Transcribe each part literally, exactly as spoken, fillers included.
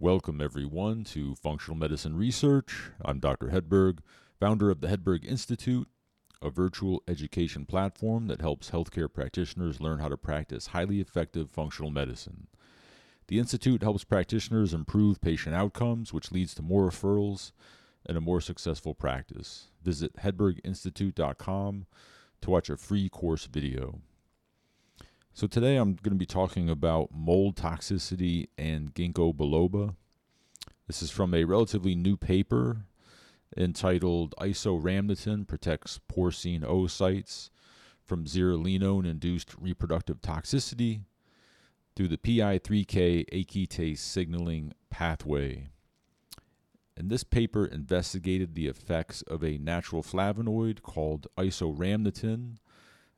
Welcome, everyone, to Functional Medicine Research. I'm Doctor Hedberg, founder of the Hedberg Institute, a virtual education platform that helps healthcare practitioners learn how to practice highly effective functional medicine. The Institute helps practitioners improve patient outcomes, which leads to more referrals and a more successful practice. Visit hedberg institute dot com to watch a free course video. So today I'm going to be talking about mold toxicity and Ginkgo biloba. This is from a relatively new paper entitled "Isoramnitin Protects Porcine Oocytes from Zearalenone-Induced Reproductive Toxicity Through the P I three K A K T Signaling Pathway." And this paper investigated the effects of a natural flavonoid called isoramnitin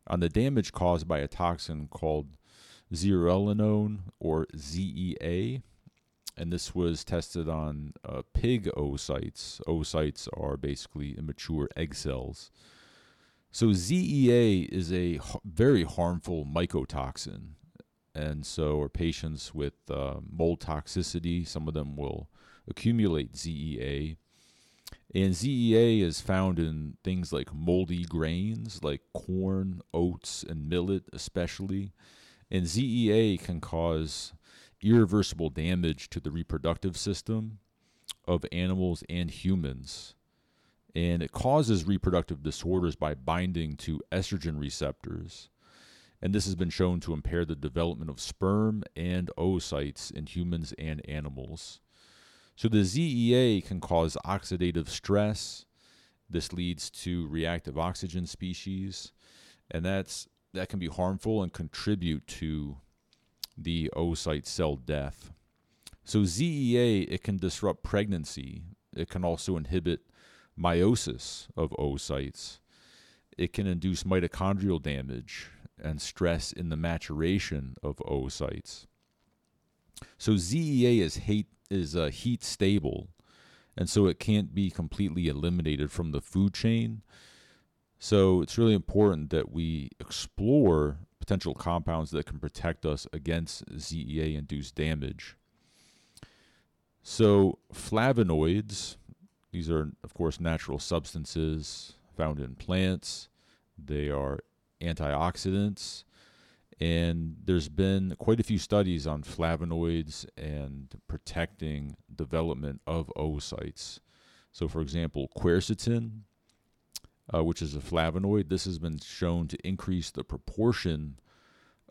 on the damage caused by a toxin called zearalenone, or Z E A, and this was tested on uh, pig oocytes. Oocytes are basically immature egg cells. So Z E A is a ha- very harmful mycotoxin, and so our patients with uh, mold toxicity, some of them will accumulate Z E A. And Z E A is found in things like moldy grains, like corn, oats, and millet especially. And Z E A can cause irreversible damage to the reproductive system of animals and humans. And it causes reproductive disorders by binding to estrogen receptors. And this has been shown to impair the development of sperm and oocytes in humans and animals. So the Z E A can cause oxidative stress. This leads to reactive oxygen species, and that's that can be harmful and contribute to the oocyte cell death. So Z E A, it can disrupt pregnancy. It can also inhibit meiosis of oocytes. It can induce mitochondrial damage and stress in the maturation of oocytes. So Z E A is hate is uh, heat stable, and so it can't be completely eliminated from the food chain. So it's really important that we explore potential compounds that can protect us against Z E A-induced damage. So flavonoids, these are, of course, natural substances found in plants. They are antioxidants. And there's been quite a few studies on flavonoids and protecting development of oocytes. So, for example, quercetin, uh, which is a flavonoid, this has been shown to increase the proportion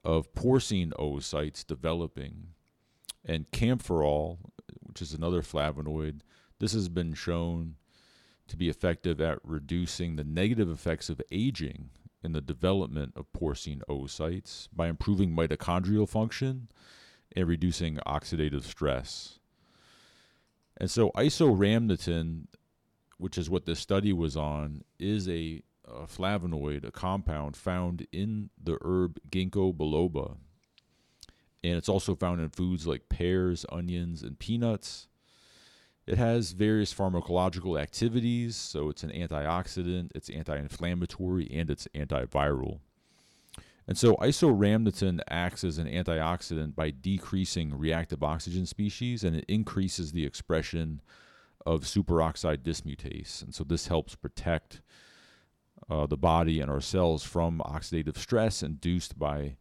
of porcine oocytes developing. And camphorol, which is another flavonoid, this has been shown to be effective at reducing the negative effects of aging in the development of porcine oocytes by improving mitochondrial function and reducing oxidative stress. And so isoramnitin, which is what this study was on, is a, a flavonoid, a compound found in the herb Ginkgo biloba. And it's also found in foods like pears, onions, and peanuts. It has various pharmacological activities, so it's an antioxidant, it's anti-inflammatory, and it's antiviral. And so isoramnitin acts as an antioxidant by decreasing reactive oxygen species, and it increases the expression of superoxide dismutase. And so this helps protect uh, the body and our cells from oxidative stress induced by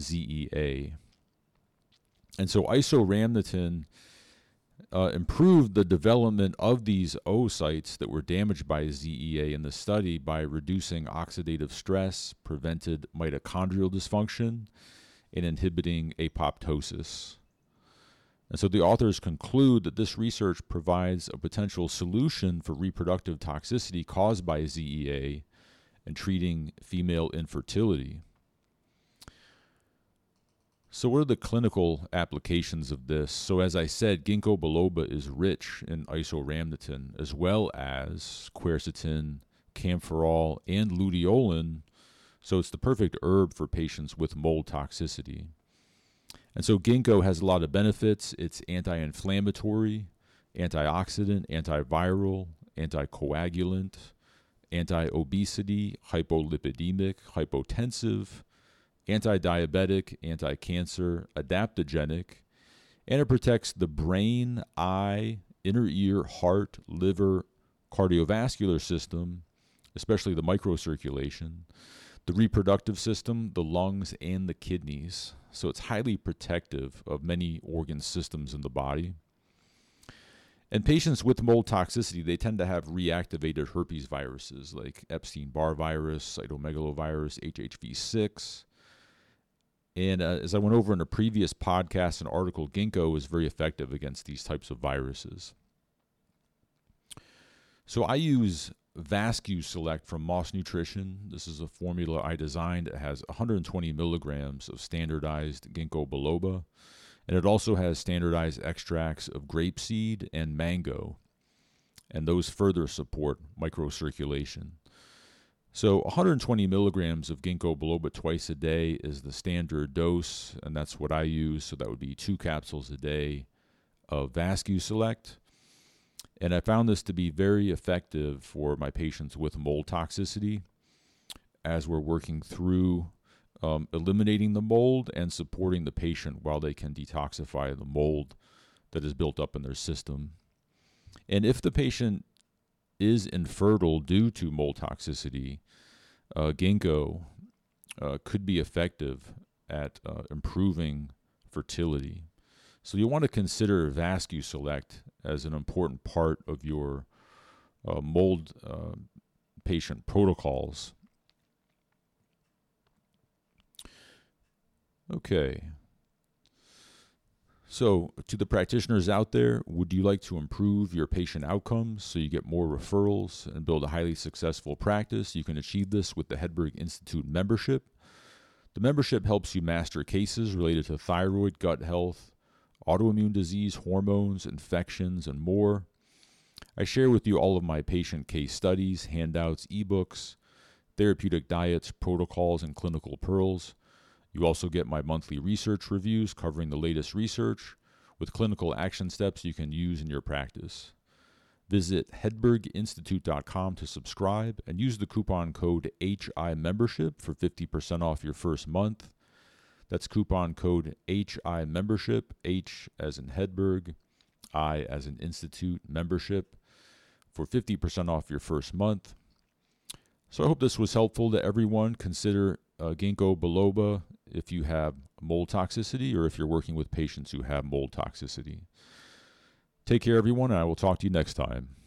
Z E A. And so isoramnitin Uh, improved the development of these oocytes that were damaged by Z E A in the study by reducing oxidative stress, prevented mitochondrial dysfunction, and inhibiting apoptosis. And so the authors conclude that this research provides a potential solution for reproductive toxicity caused by Z E A and treating female infertility. So what are the clinical applications of this? So as I said, Ginkgo biloba is rich in isoramnitin, as well as quercetin, camphorol, and luteolin. So it's the perfect herb for patients with mold toxicity. And so ginkgo has a lot of benefits. It's anti-inflammatory, antioxidant, antiviral, anticoagulant, anti-obesity, hypolipidemic, hypotensive, anti-diabetic, anti-cancer, adaptogenic, and it protects the brain, eye, inner ear, heart, liver, cardiovascular system, especially the microcirculation, the reproductive system, the lungs, and the kidneys. So it's highly protective of many organ systems in the body. And patients with mold toxicity, they tend to have reactivated herpes viruses like Epstein-Barr virus, cytomegalovirus, H H V six. And uh, as I went over in a previous podcast and article, ginkgo is very effective against these types of viruses. So I use VascuSelect from Moss Nutrition. This is a formula I designed. It has one hundred twenty milligrams of standardized ginkgo biloba, and it also has standardized extracts of grapeseed and mango, and those further support microcirculation. So one hundred twenty milligrams of ginkgo biloba twice a day is the standard dose, and that's what I use. So that would be two capsules a day of VascuSelect. And I found this to be very effective for my patients with mold toxicity as we're working through um, eliminating the mold and supporting the patient while they can detoxify the mold that is built up in their system. And if the patient is infertile due to mold toxicity, uh, ginkgo uh, could be effective at uh, improving fertility. So you'll want to consider VascuSelect as an important part of your uh, mold uh, patient protocols. Okay. So to the practitioners out there, would you like to improve your patient outcomes so you get more referrals and build a highly successful practice? You can achieve this with the Hedberg Institute membership. The membership helps you master cases related to thyroid, gut health, autoimmune disease, hormones, infections, and more. I share with you all of my patient case studies, handouts, ebooks, therapeutic diets, protocols, and clinical pearls. You also get my monthly research reviews covering the latest research with clinical action steps you can use in your practice. Visit hedberg institute dot com to subscribe and use the coupon code H I membership for fifty percent off your first month. That's coupon code H I membership, H as in Hedberg, I as in Institute, membership, for fifty percent off your first month. So I hope this was helpful to everyone. Consider uh, ginkgo biloba if you have mold toxicity or if you're working with patients who have mold toxicity. Take care, everyone, and I will talk to you next time.